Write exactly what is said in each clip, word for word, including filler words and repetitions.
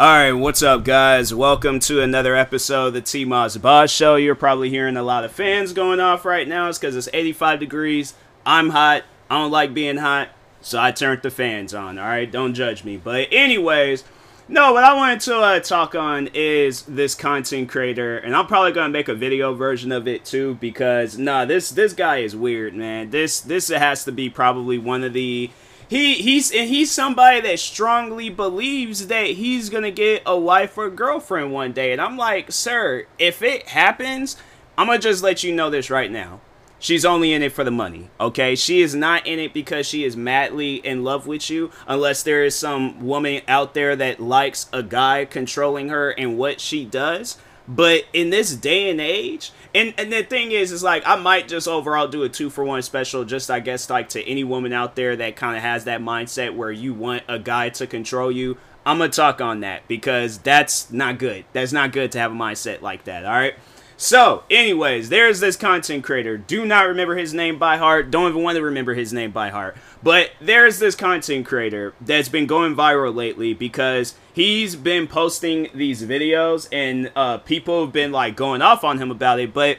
Alright, what's up guys? Welcome to another episode of the T-Moz Boz Show. You're probably hearing a lot of fans going off right now. It's because it's eighty-five degrees. I'm hot. I don't like being hot. So I turned the fans on. Alright, don't judge me. But anyways, no, what I wanted to uh, talk on is this content creator. And I'm probably going to make a video version of it too. Because, nah, this this guy is weird, man. This, this has to be probably one of the... He he's and he's somebody that strongly believes that he's gonna get a wife or girlfriend one day, and I'm like, sir, if it happens, I'm gonna just let you know this right now. She's only in it for the money, okay? She is not in it because she is madly in love with you, unless there is some woman out there that likes a guy controlling her and what she does. But in this day and age, and, and the thing is, is like, I might just overall do a two for one special, just I guess like to any woman out there that kind of has that mindset where you want a guy to control you. I'm going to talk on that because that's not good. That's not good to have a mindset like that. All right. So anyways, there's this content creator. Do not remember his name by heart. Don't even want to remember his name by heart. But there's this content creator that's been going viral lately because he's been posting these videos and uh, people have been like going off on him about it. But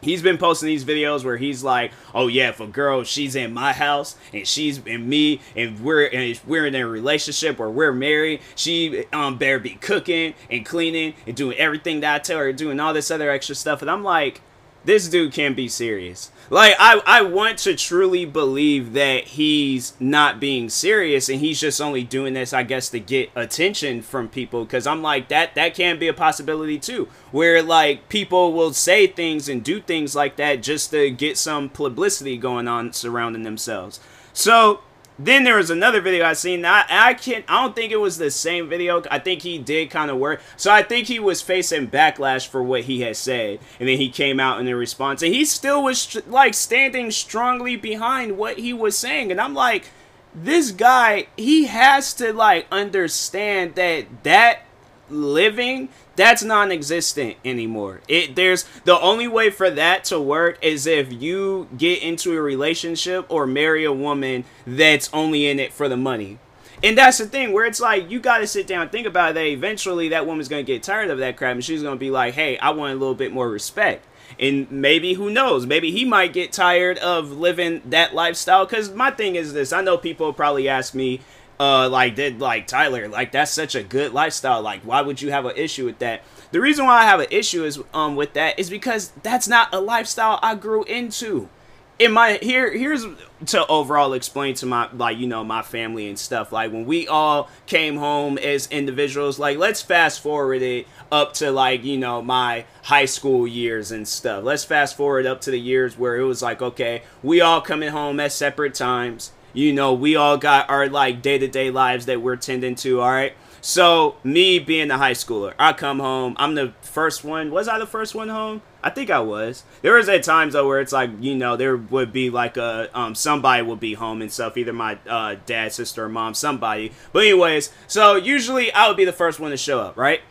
he's been posting these videos where he's like, oh yeah, if a girl, she's in my house and she's in me and we're, and we're in a relationship or we're married, she um, better be cooking and cleaning and doing everything that I tell her, doing all this other extra stuff. And I'm like, this dude can't be serious. Like, I, I want to truly believe that he's not being serious and he's just only doing this, I guess, to get attention from people. Because I'm like, that that can be a possibility, too, where, like, people will say things and do things like that just to get some publicity going on surrounding themselves. So then there was another video I seen. I, I can't, I don't think it was the same video. I think he did kind of work. So I think he was facing backlash for what he had said. And then he came out in the response. And he still was like standing strongly behind what he was saying. And I'm like, this guy, he has to like understand that that living, that's non-existent anymore. It there's the only way for that to work is if you get into a relationship or marry a woman that's only in it for the money. And that's the thing where it's like, you got to sit down and think about it, that eventually that woman's going to get tired of that crap and she's going to be like, hey, I want a little bit more respect. And maybe, who knows, maybe he might get tired of living that lifestyle. Because my thing is this, I know people probably ask me, Uh, like did like Tyler, like that's such a good lifestyle, like why would you have an issue with that? The reason why I have an issue is um with that is because that's not a lifestyle I grew into. In my here here's to overall explain to my, like, you know, my family and stuff, like when we all came home as individuals, like let's fast forward it up to like, you know, my high school years and stuff. Let's fast forward up to the years where it was like, okay, we all coming home at separate times. You know, we all got our, like, day-to-day lives that we're tending to, all right? So, me being a high schooler, I come home. I'm the first one. Was I the first one home? I think I was. There was at times, though, where it's like, you know, there would be, like, a um, somebody would be home and stuff. Either my uh, dad, sister, or mom, somebody. But anyways, so usually I would be the first one to show up, right?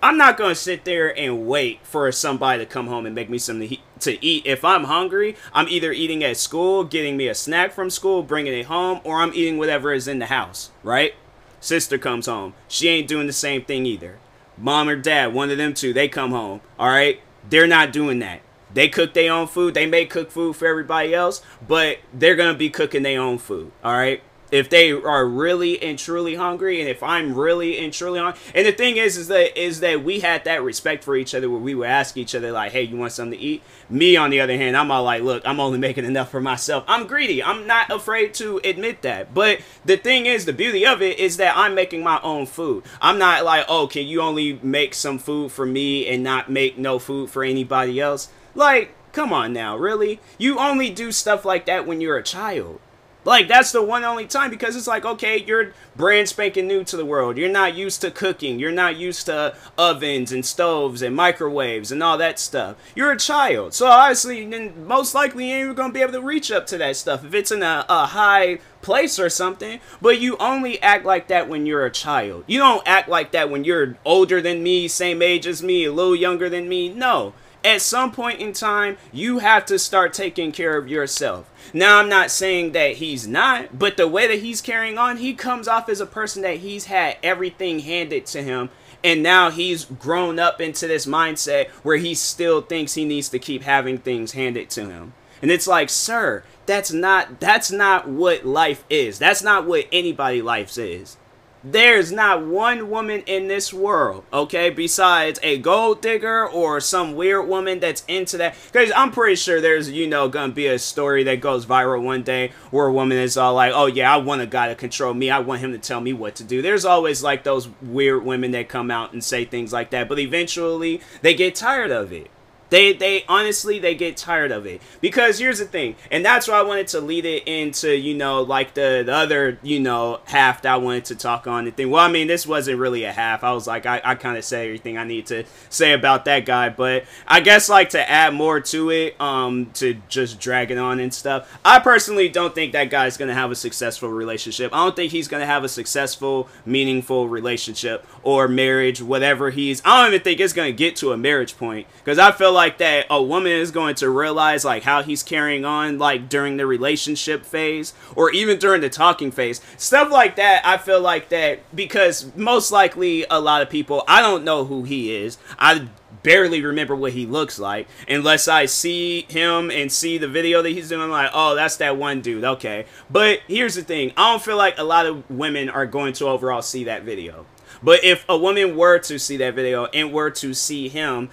I'm not going to sit there and wait for somebody to come home and make me something to eat. to eat. If I'm hungry, I'm either eating at school, getting me a snack from school, bringing it home, or I'm eating whatever is in the house, right? Sister comes home. She ain't doing the same thing either. Mom or dad, one of them two, they come home, all right? They're not doing that. They cook their own food. They may cook food for everybody else, but they're going to be cooking their own food, all right? If they are really and truly hungry, and if I'm really and truly hungry. And the thing is, is that is that we had that respect for each other where we would ask each other, like, hey, you want something to eat? Me, on the other hand, I'm all like, look, I'm only making enough for myself. I'm greedy. I'm not afraid to admit that. But the thing is, the beauty of it is that I'm making my own food. I'm not like, oh, can you only make some food for me and not make no food for anybody else? Like, come on now, really? You only do stuff like that when you're a child. Like, that's the one only time, because it's like, okay, you're brand spanking new to the world. You're not used to cooking. You're not used to ovens and stoves and microwaves and all that stuff. You're a child. So, obviously, then most likely you ain't even going to be able to reach up to that stuff if it's in a, a high place or something. But you only act like that when you're a child. You don't act like that when you're older than me, same age as me, a little younger than me. No. At some point in time, you have to start taking care of yourself. Now, I'm not saying that he's not, but the way that he's carrying on, he comes off as a person that he's had everything handed to him. And now he's grown up into this mindset where he still thinks he needs to keep having things handed to him. And it's like, sir, that's not that's not what life is. That's not what anybody's life is. There's not one woman in this world, okay, besides a gold digger or some weird woman that's into that. Because I'm pretty sure there's, you know, going to be a story that goes viral one day where a woman is all like, oh, yeah, I want a guy to control me. I want him to tell me what to do. There's always like those weird women that come out and say things like that. But eventually they get tired of it. They, they honestly, they get tired of it. Because here's the thing, and that's why I wanted to lead it into, you know, like the, the other, you know, half that I wanted to talk on the thing. Well, I mean, this wasn't really a half. I was like, I, I kind of said everything I need to say about that guy. But I guess like to add more to it, um, to just drag it on and stuff. I personally don't think that guy's going to have a successful relationship. I don't think he's going to have a successful, meaningful relationship or marriage, whatever he's. I don't even think it's going to get to a marriage point, because I feel like. Like that a woman is going to realize like how he's carrying on like during the relationship phase or even during the talking phase, stuff like that. I feel like that, because most likely a lot of people, I don't know who he is, I barely remember what he looks like unless I see him and see the video that he's doing. I'm like, oh, that's that one dude, okay. But here's the thing, I don't feel like a lot of women are going to overall see that video. But if a woman were to see that video and were to see him,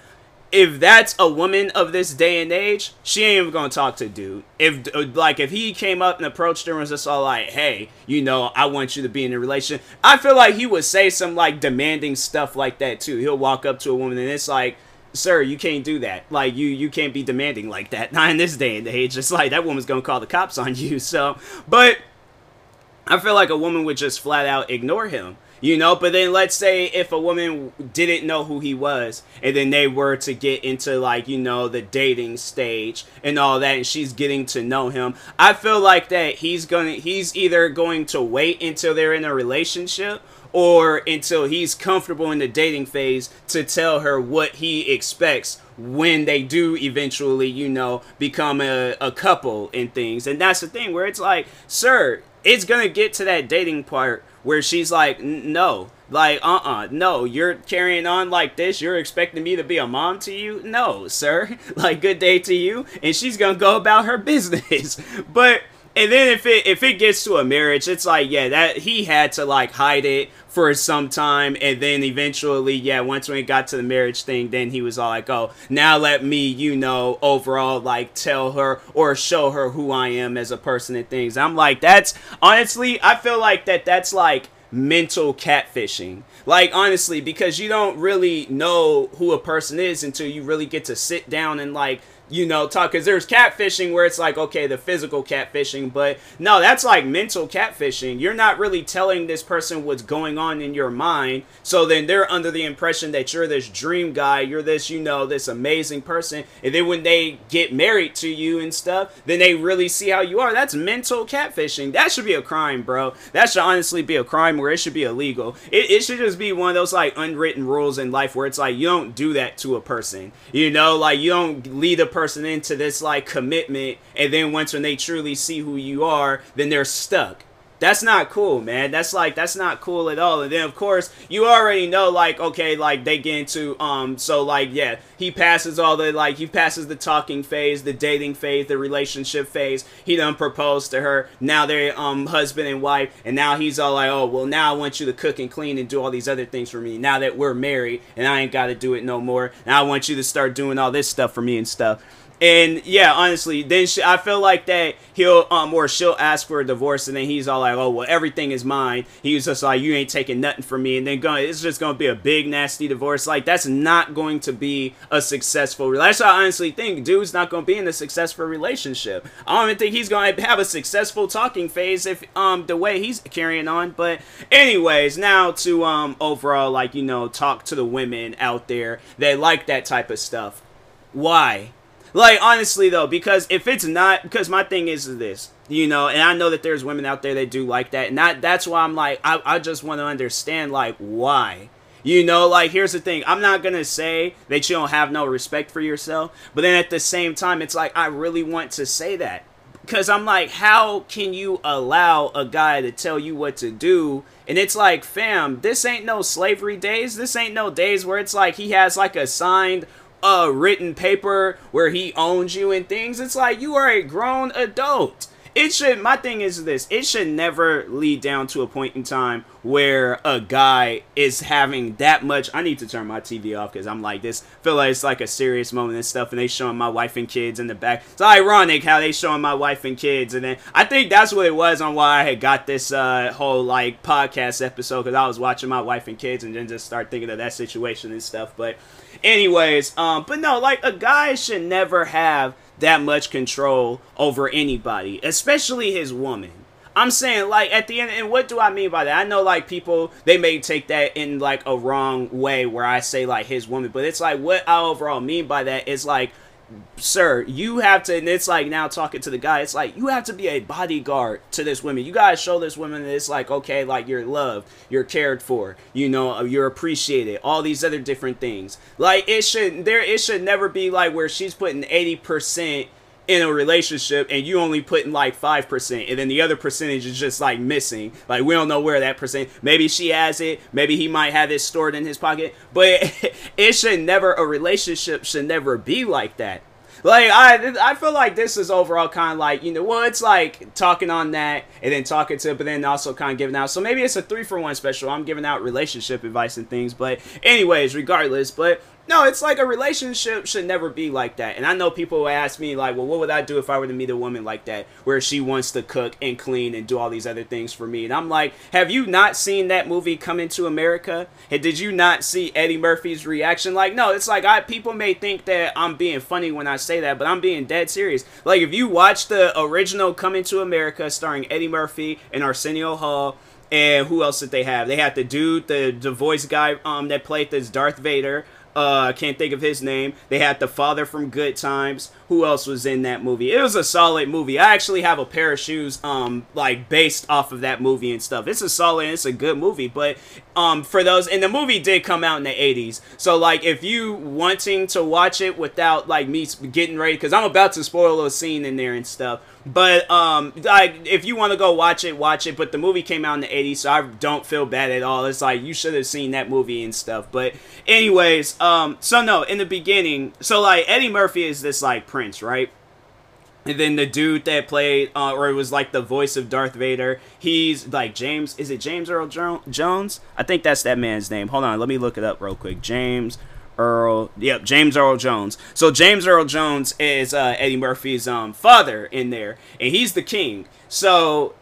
if that's a woman of this day and age, she ain't even gonna talk to dude. If like if he came up and approached her and was just all like, hey, you know, I want you to be in a relationship, I feel like he would say some like demanding stuff like that too. He'll walk up to a woman and it's like, sir, you can't do that. Like you you can't be demanding like that. Not in this day and age. It's like that woman's gonna call the cops on you. So but I feel like a woman would just flat out ignore him. You know, but then let's say if a woman didn't know who he was and then they were to get into like, you know, the dating stage and all that, and she's getting to know him, I feel like that he's gonna he's either going to wait until they're in a relationship or until he's comfortable in the dating phase to tell her what he expects when they do eventually, you know, become a, a couple and things. And that's the thing where it's like, sir, it's gonna get to that dating part where she's like, no, like, uh-uh, no, you're carrying on like this. You're expecting me to be a mom to you? No, sir. Like, good day to you. And she's going to go about her business. But, and then if it, if it gets to a marriage, it's like, yeah, that he had to like hide it for some time. And then eventually, yeah, once when it got to the marriage thing, then he was all like, oh, now let me, you know, overall, like tell her or show her who I am as a person and things. I'm like, that's honestly, I feel like that that's like mental catfishing. Like, honestly, because you don't really know who a person is until you really get to sit down and like, you know, talk. Because there's catfishing where it's like, okay, the physical catfishing, but no, that's like mental catfishing. You're not really telling this person what's going on in your mind, so then they're under the impression that you're this dream guy, you're this, you know, this amazing person, and then when they get married to you and stuff, then they really see how you are. That's mental catfishing. That should be a crime, bro. That should honestly be a crime where it should be illegal. It, it should just be one of those like unwritten rules in life where it's like, you don't do that to a person, you know, like you don't lead a person into this like commitment, and then once when they truly see who you are, then they're stuck. That's not cool, man. That's like, that's not cool at all. And then of course you already know, like, okay, like they get into um so like, yeah, he passes all the like he passes the talking phase, the dating phase, the relationship phase. He done proposed to her. Now they're um husband and wife, and now he's all like, oh, well, now I want you to cook and clean and do all these other things for me now that we're married and I ain't got to do it no more. Now I want you to start doing all this stuff for me and stuff. And yeah, honestly, then she, I feel like that he'll um or she'll ask for a divorce, and then he's all like, oh, well, everything is mine. He's just like, you ain't taking nothing from me, and then going, it's just gonna be a big nasty divorce. Like, that's not going to be a successful. That's what I honestly think. Dude's not gonna be in a successful relationship. I don't even think he's gonna have a successful talking phase if um the way he's carrying on. But anyways, now to um overall, like, you know, talk to the women out there that like that type of stuff. Why? Like, honestly, though, because if it's not, because my thing is this, you know, and I know that there's women out there that do like that. And I, that's why I'm like, I, I just want to understand, like, why? You know, like, here's the thing. I'm not going to say that you don't have no respect for yourself. But then at the same time, it's like, I really want to say that. Because I'm like, how can you allow a guy to tell you what to do? And it's like, fam, this ain't no slavery days. This ain't no days where it's like he has like a signed uh, written paper where he owns you and things. It's like, you are a grown adult. It should, my thing is this, it should never lead down to a point in time where a guy is having that much, I need to turn my T V off because I'm like this, feel like it's like a serious moment and stuff, and they showing my wife and kids in the back. It's ironic how they showing my wife and kids, and then I think that's what it was on why I had got this uh, whole like podcast episode, because I was watching my wife and kids and then just start thinking of that situation and stuff. But anyways, um, but no, like a guy should never have that much control over anybody, especially his woman. I'm saying, like, at the end, and what do I mean by that? I know, like, people, they may take that in, like, a wrong way where I say, like, his woman, but it's, like, what I overall mean by that is, like, sir, you have to, and it's like now talking to the guy, it's like you have to be a bodyguard to this woman. You gotta show this woman that it's like, okay, like you're loved, you're cared for, you know, you're appreciated, all these other different things. Like it should there it should never be like where she's putting eighty percent in a relationship and you only putting like five percent, and then the other percentage is just like missing. Like we don't know where that percent, maybe she has it, maybe he might have it stored in his pocket, but it should never, a relationship should never be like that. Like, I I feel like this is overall kind of like, you know, well, it's like talking on that and then talking to it, but then also kind of giving out. So maybe it's a three for one special. I'm giving out relationship advice and things. But anyways, regardless, but no, it's like a relationship should never be like that. And I know people ask me like, well, what would I do if I were to meet a woman like that where she wants to cook and clean and do all these other things for me? And I'm like, have you not seen that movie Coming to America? And did you not see Eddie Murphy's reaction? Like, no, it's like I people may think that I'm being funny when I say that, but I'm being dead serious. Like if you watch the original Coming to America starring Eddie Murphy and Arsenio Hall, and who else did they have? They had the dude, the, the voice guy um, that played this Darth Vader. I uh, can't think of his name. They had the father from Good Times. Who else was in that movie? It was a solid movie. I actually have a pair of shoes um, like based off of that movie and stuff. It's a solid, it's a good movie. But um, for those, and the movie did come out in the eighties. So like if you wanting to watch it without like me getting ready, because I'm about to spoil a scene in there and stuff. But um, like if you want to go watch it, watch it. But the movie came out in the eighties, so I don't feel bad at all. It's like you should have seen that movie and stuff. But anyways, um, so no, in the beginning, so like Eddie Murphy is this like prince, right? And then the dude that played, uh, or it was like the voice of Darth Vader, he's like James. Is it James Earl jo- Jones? I think that's that man's name. Hold on, let me look it up real quick. James Earl, yep, James Earl Jones. So James Earl Jones is uh, Eddie Murphy's um, father in there, and he's the king. So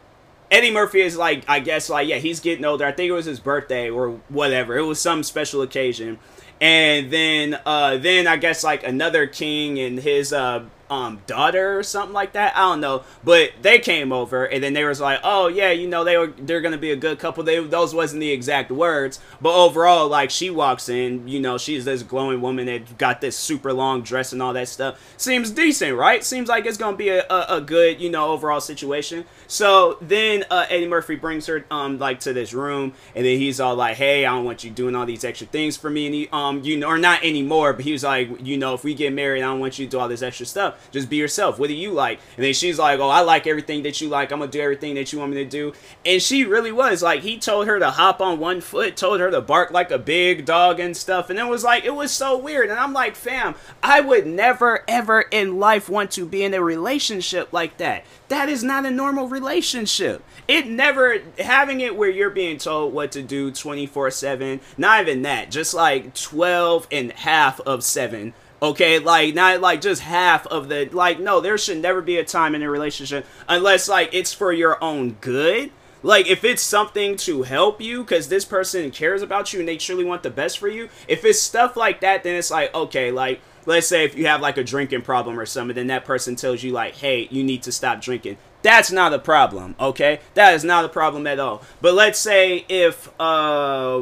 Eddie Murphy is like, I guess, like, yeah, he's getting older. I think it was his birthday or whatever. It was some special occasion. And then, uh, then I guess, like, another king and his uh, um, daughter or something like that. I don't know. But they came over, and then they was like, oh, yeah, you know, they were, they're going to be a good couple. They, those wasn't the exact words. But overall, like, she walks in. You know, she's this glowing woman that got this super long dress and all that stuff. Seems decent, right? Seems like it's going to be a, a, a good, you know, overall situation. So then uh, Eddie Murphy brings her, um, like, to this room. And then he's all like, hey, I don't want you doing all these extra things for me. And he, um, Um, you know, or not anymore, but he was like, you know, if we get married, I don't want you to do all this extra stuff. Just be yourself. What do you like? And then she's like, oh, I like everything that you like. I'm going to do everything that you want me to do. And she really was like, he told her to hop on one foot, told her to bark like a big dog and stuff. And it was like, it was so weird. And I'm like, fam, I would never, ever in life want to be in a relationship like that. That is not a normal relationship. It never, having it where you're being told what to do twenty-four seven, not even that, just like twelve and half of seven, okay? Like, not like just half of the, like, no, there should never be a time in a relationship unless, like, it's for your own good. Like, if it's something to help you because this person cares about you and they truly want the best for you, if it's stuff like that, then it's like, okay, like, let's say if you have like a drinking problem or something, then that person tells you like, hey, you need to stop drinking. That's not a problem, okay? That is not a problem at all. But let's say if, uh,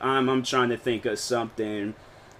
I'm, I'm trying to think of something.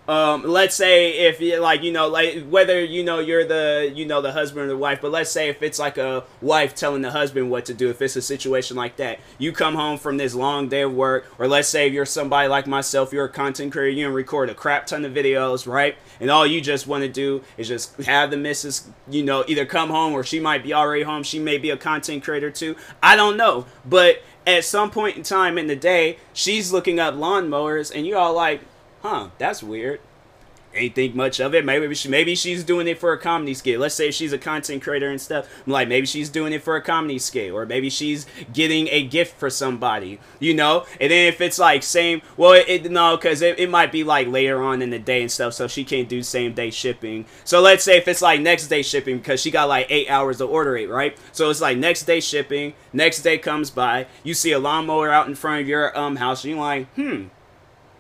Um, let's say if like, you know, like whether, you know, you're the, you know, the husband or the wife, but let's say if it's like a wife telling the husband what to do, if it's a situation like that, you come home from this long day of work, or let's say if you're somebody like myself, you're a content creator, you can record a crap ton of videos, right? And all you just want to do is just have the missus, you know, either come home or she might be already home. She may be a content creator too. I don't know. But at some point in time in the day, she's looking up lawnmowers and you all like, huh, that's weird. Ain't think much of it. Maybe she, maybe she's doing it for a comedy skit. Let's say she's a content creator and stuff. I'm like, maybe she's doing it for a comedy skit, or maybe she's getting a gift for somebody, you know? And then if it's like same, well, it, it no, because it, it might be like later on in the day and stuff, so she can't do same day shipping. So let's say if it's like next day shipping, because she got like eight hours to order it, right? So it's like next day shipping, next day comes by, you see a lawnmower out in front of your um house, and you're like, hmm,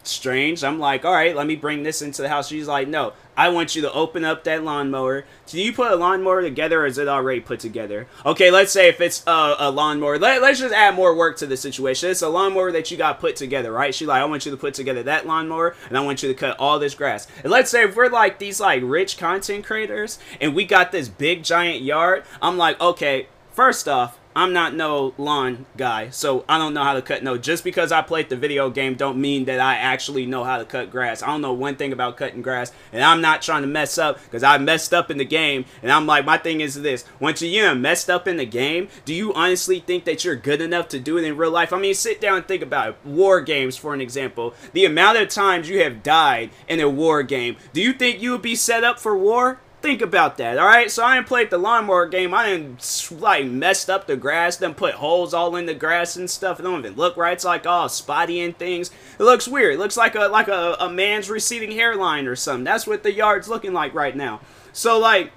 strange. I'm like, all right, let me bring this into the house. She's like, no, I want you to open up that lawnmower. Do you put a lawnmower together, or is it already put together? Okay, let's say if it's a, a lawnmower, let, let's just add more work to the situation. It's a lawnmower that you got put together, right? She's like, I want you to put together that lawnmower, and I want you to cut all this grass. And let's say if we're like these like rich content creators and we got this big giant yard, I'm like, okay, first off, I'm not no lawn guy, so I don't know how to cut. No, just because I played the video game don't mean that I actually know how to cut grass. I don't know one thing about cutting grass, and I'm not trying to mess up because I messed up in the game, and I'm like, my thing is this. Once you're messed up in the game, do you honestly think that you're good enough to do it in real life? I mean, sit down and think about it. War games, for an example. The amount of times you have died in a war game, do you think you would be set up for war? Think about that, all right? So I didn't play the lawnmower game. I didn't like messed up the grass, then put holes all in the grass and stuff. It don't even look right. It's like all spotty and things. It looks weird. It looks like a like a, a man's receding hairline or something. That's what the yard's looking like right now. So like,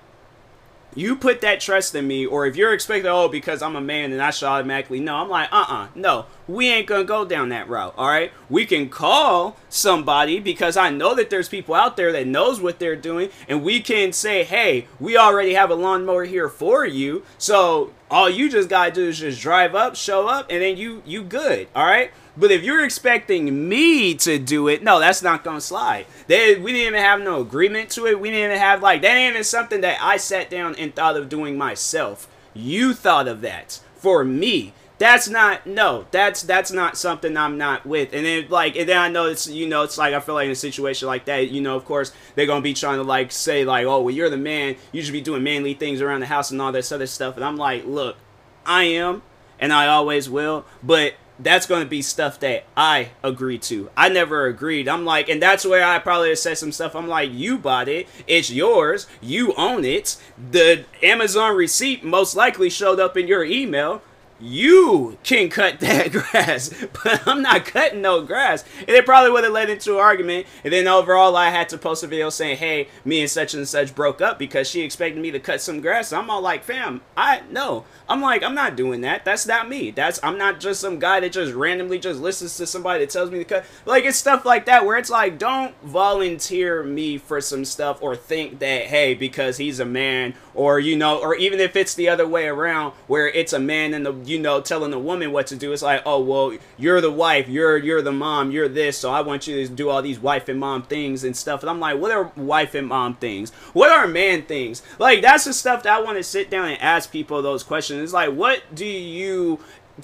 you put that trust in me, or if you're expecting, oh, because I'm a man and I should automatically know, I'm like, uh-uh, no, we ain't gonna go down that route, all right? We can call somebody, because I know that there's people out there that knows what they're doing, and we can say, hey, we already have a lawnmower here for you, so all you just gotta do is just drive up, show up, and then you, you good, all right? But if you're expecting me to do it, no, that's not going to slide. They, we didn't even have no agreement to it. We didn't even have, like, that ain't even something that I sat down and thought of doing myself. You thought of that for me. That's not, no, that's that's not something I'm not with. And then, like, and then I know it's, you know, it's like, I feel like in a situation like that, you know, of course, they're going to be trying to, like, say, like, oh, well, you're the man. You should be doing manly things around the house and all this other stuff. And I'm like, look, I am, and I always will, but that's going to be stuff that I agree to. I never agreed. I'm like, and that's where I probably said some stuff. I'm like, you bought it. It's yours. You own it. The Amazon receipt most likely showed up in your email. You can cut that grass, but I'm not cutting no grass. And it probably would have led into an argument. And then overall, I had to post a video saying, hey, me and such and such broke up because she expected me to cut some grass. I'm all like, fam, I no. I'm like, I'm not doing that. That's not me. That's I'm not just some guy that just randomly just listens to somebody that tells me to cut. Like, it's stuff like that where it's like, don't volunteer me for some stuff or think that, hey, because he's a man, or, you know, or even if it's the other way around where it's a man in the, you know, telling the woman what to do. It's like, oh, well, you're the wife, you're you're the mom, you're this, so I want you to do all these wife and mom things and stuff. And I'm like, what are wife and mom things? What are man things? Like, that's the stuff that I want to sit down and ask people those questions. It's like, what do you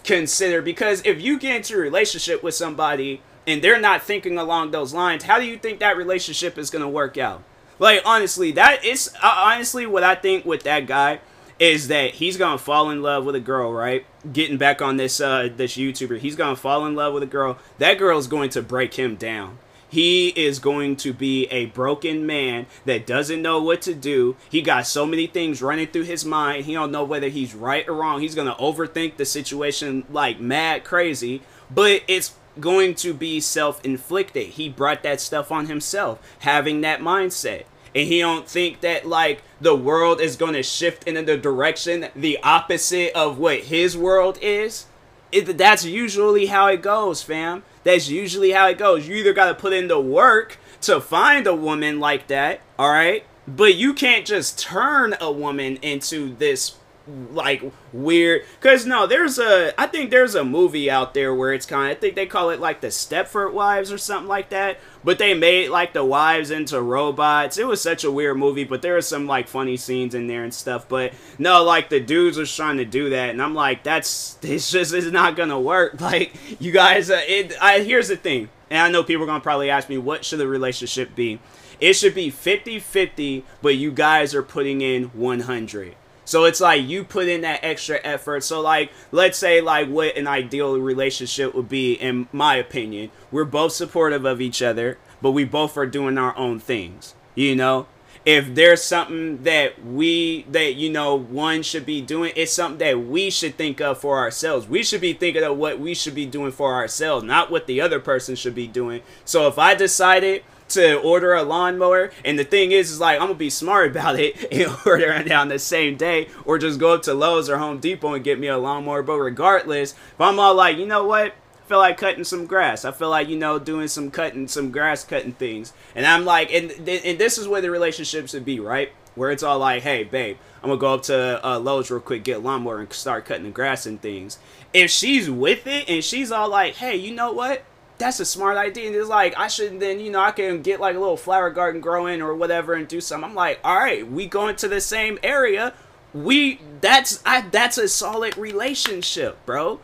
consider? Because if you get into a relationship with somebody and they're not thinking along those lines, how do you think that relationship is going to work out? Like, honestly, that is honestly what I think with that guy is that he's gonna fall in love with a girl, right? Getting back on this uh, this YouTuber, he's gonna fall in love with a girl. That girl's going to break him down. He is going to be a broken man that doesn't know what to do. He got so many things running through his mind. He don't know whether he's right or wrong. He's gonna overthink the situation like mad crazy, but it's going to be self-inflicted. He brought that stuff on himself, having that mindset. And he don't think that, like, the world is going to shift in the direction, the opposite of what his world is. It, that's usually how it goes, fam. That's usually how it goes. You either got to put in the work to find a woman like that, all right? But you can't just turn a woman into this like weird, because no, there's a I think there's a movie out there where it's kind of, I think they call it like the Stepford Wives or something like that, but they made like the wives into robots. It was such a weird movie, but there are some like funny scenes in there and stuff. But no, like the dudes was trying to do that, and I'm like, that's, it's just, it's not gonna work. Like, you guys, uh, it I here's the thing, and I know people are gonna probably ask me, what should the relationship be? It should be fifty fifty, but you guys are putting in one hundred. So it's like you put in that extra effort. So like, let's say like what an ideal relationship would be, in my opinion. We're both supportive of each other, but we both are doing our own things. You know, if there's something that we, that, you know, one should be doing, it's something that we should think of for ourselves. We should be thinking of what we should be doing for ourselves, not what the other person should be doing. So if I decided to order a lawnmower, and the thing is, is like, I'm gonna be smart about it and order it on the same day, or just go up to Lowe's or Home Depot and get me a lawnmower. But regardless, if I'm all like, you know what, I feel like cutting some grass, I feel like, you know, doing some cutting, some grass cutting things, and I'm like, and, and this is where the relationship should be, right? Where it's all like, hey babe, I'm gonna go up to uh, Lowe's real quick, get a lawnmower, and start cutting the grass and things. If she's with it and she's all like, hey, you know what, that's a smart idea, and it's like, I should, then, you know, I can get like a little flower garden growing or whatever and do something. I'm like, all right, we going to the same area, we, that's I that's a solid relationship, bro.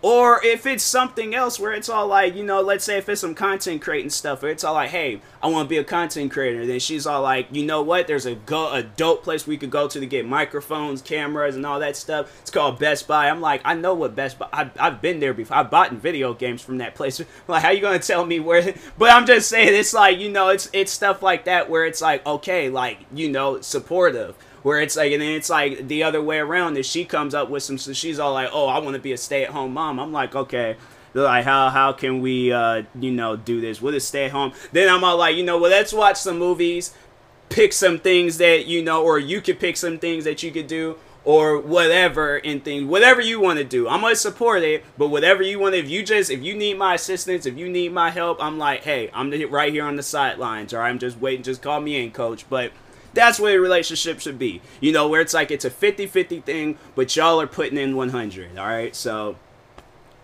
Or if it's something else where it's all like, you know, let's say if it's some content creating stuff, or it's all like, hey, I want to be a content creator, then she's all like, you know what, there's a go a dope place we could go to to get microphones, cameras, and all that stuff. It's called Best Buy. I'm like, I know what Best Buy, I've, I've been there before. I've bought video games from that place. I'm like, how you gonna tell me where? But I'm just saying, it's like, you know, it's it's stuff like that where it's like, okay, like, you know, supportive. Where it's like, and then it's like the other way around, is she comes up with some, so she's all like, oh, I want to be a stay-at-home mom. I'm like, okay, they're like, how how can we, uh, you know, do this? We'll just stay at home. Then I'm all like, you know, well, let's watch some movies, pick some things that, you know, or you could pick some things that you could do, or whatever, and things, whatever you want to do. I'm going to support it, but whatever you want, if you just, if you need my assistance, if you need my help, I'm like, hey, I'm right here on the sidelines, or I'm just waiting, just call me in, coach. But that's where a relationship should be, you know, where it's like, it's a fifty fifty thing, but y'all are putting in one hundred, all right? So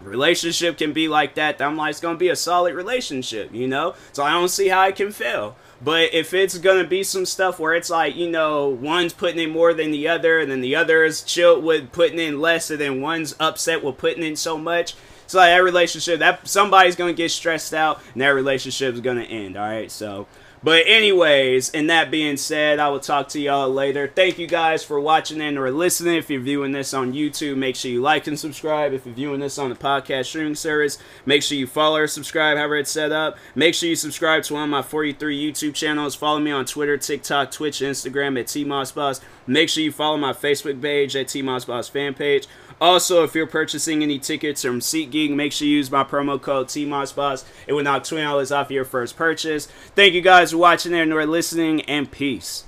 relationship can be like that. I'm like, it's going to be a solid relationship, you know? So I don't see how it can fail. But if it's going to be some stuff where it's like, you know, one's putting in more than the other, and then the other is chilled with putting in less, and then one's upset with putting in so much, it's like that relationship, that somebody's going to get stressed out, and that relationship's going to end, all right? So... but anyways, and that being said, I will talk to y'all later. Thank you guys for watching and or listening. If you're viewing this on YouTube, make sure you like and subscribe. If you're viewing this on the podcast streaming service, make sure you follow or subscribe, however it's set up. Make sure you subscribe to one of my forty-three YouTube channels. Follow me on Twitter, TikTok, Twitch, Instagram at T Moss Boss. Make sure you follow my Facebook page at T Moss Boss fan page. Also, if you're purchasing any tickets from SeatGeek, make sure you use my promo code T Moss Boss. It will knock twenty dollars off your first purchase. Thank you guys for watching and or listening, and peace.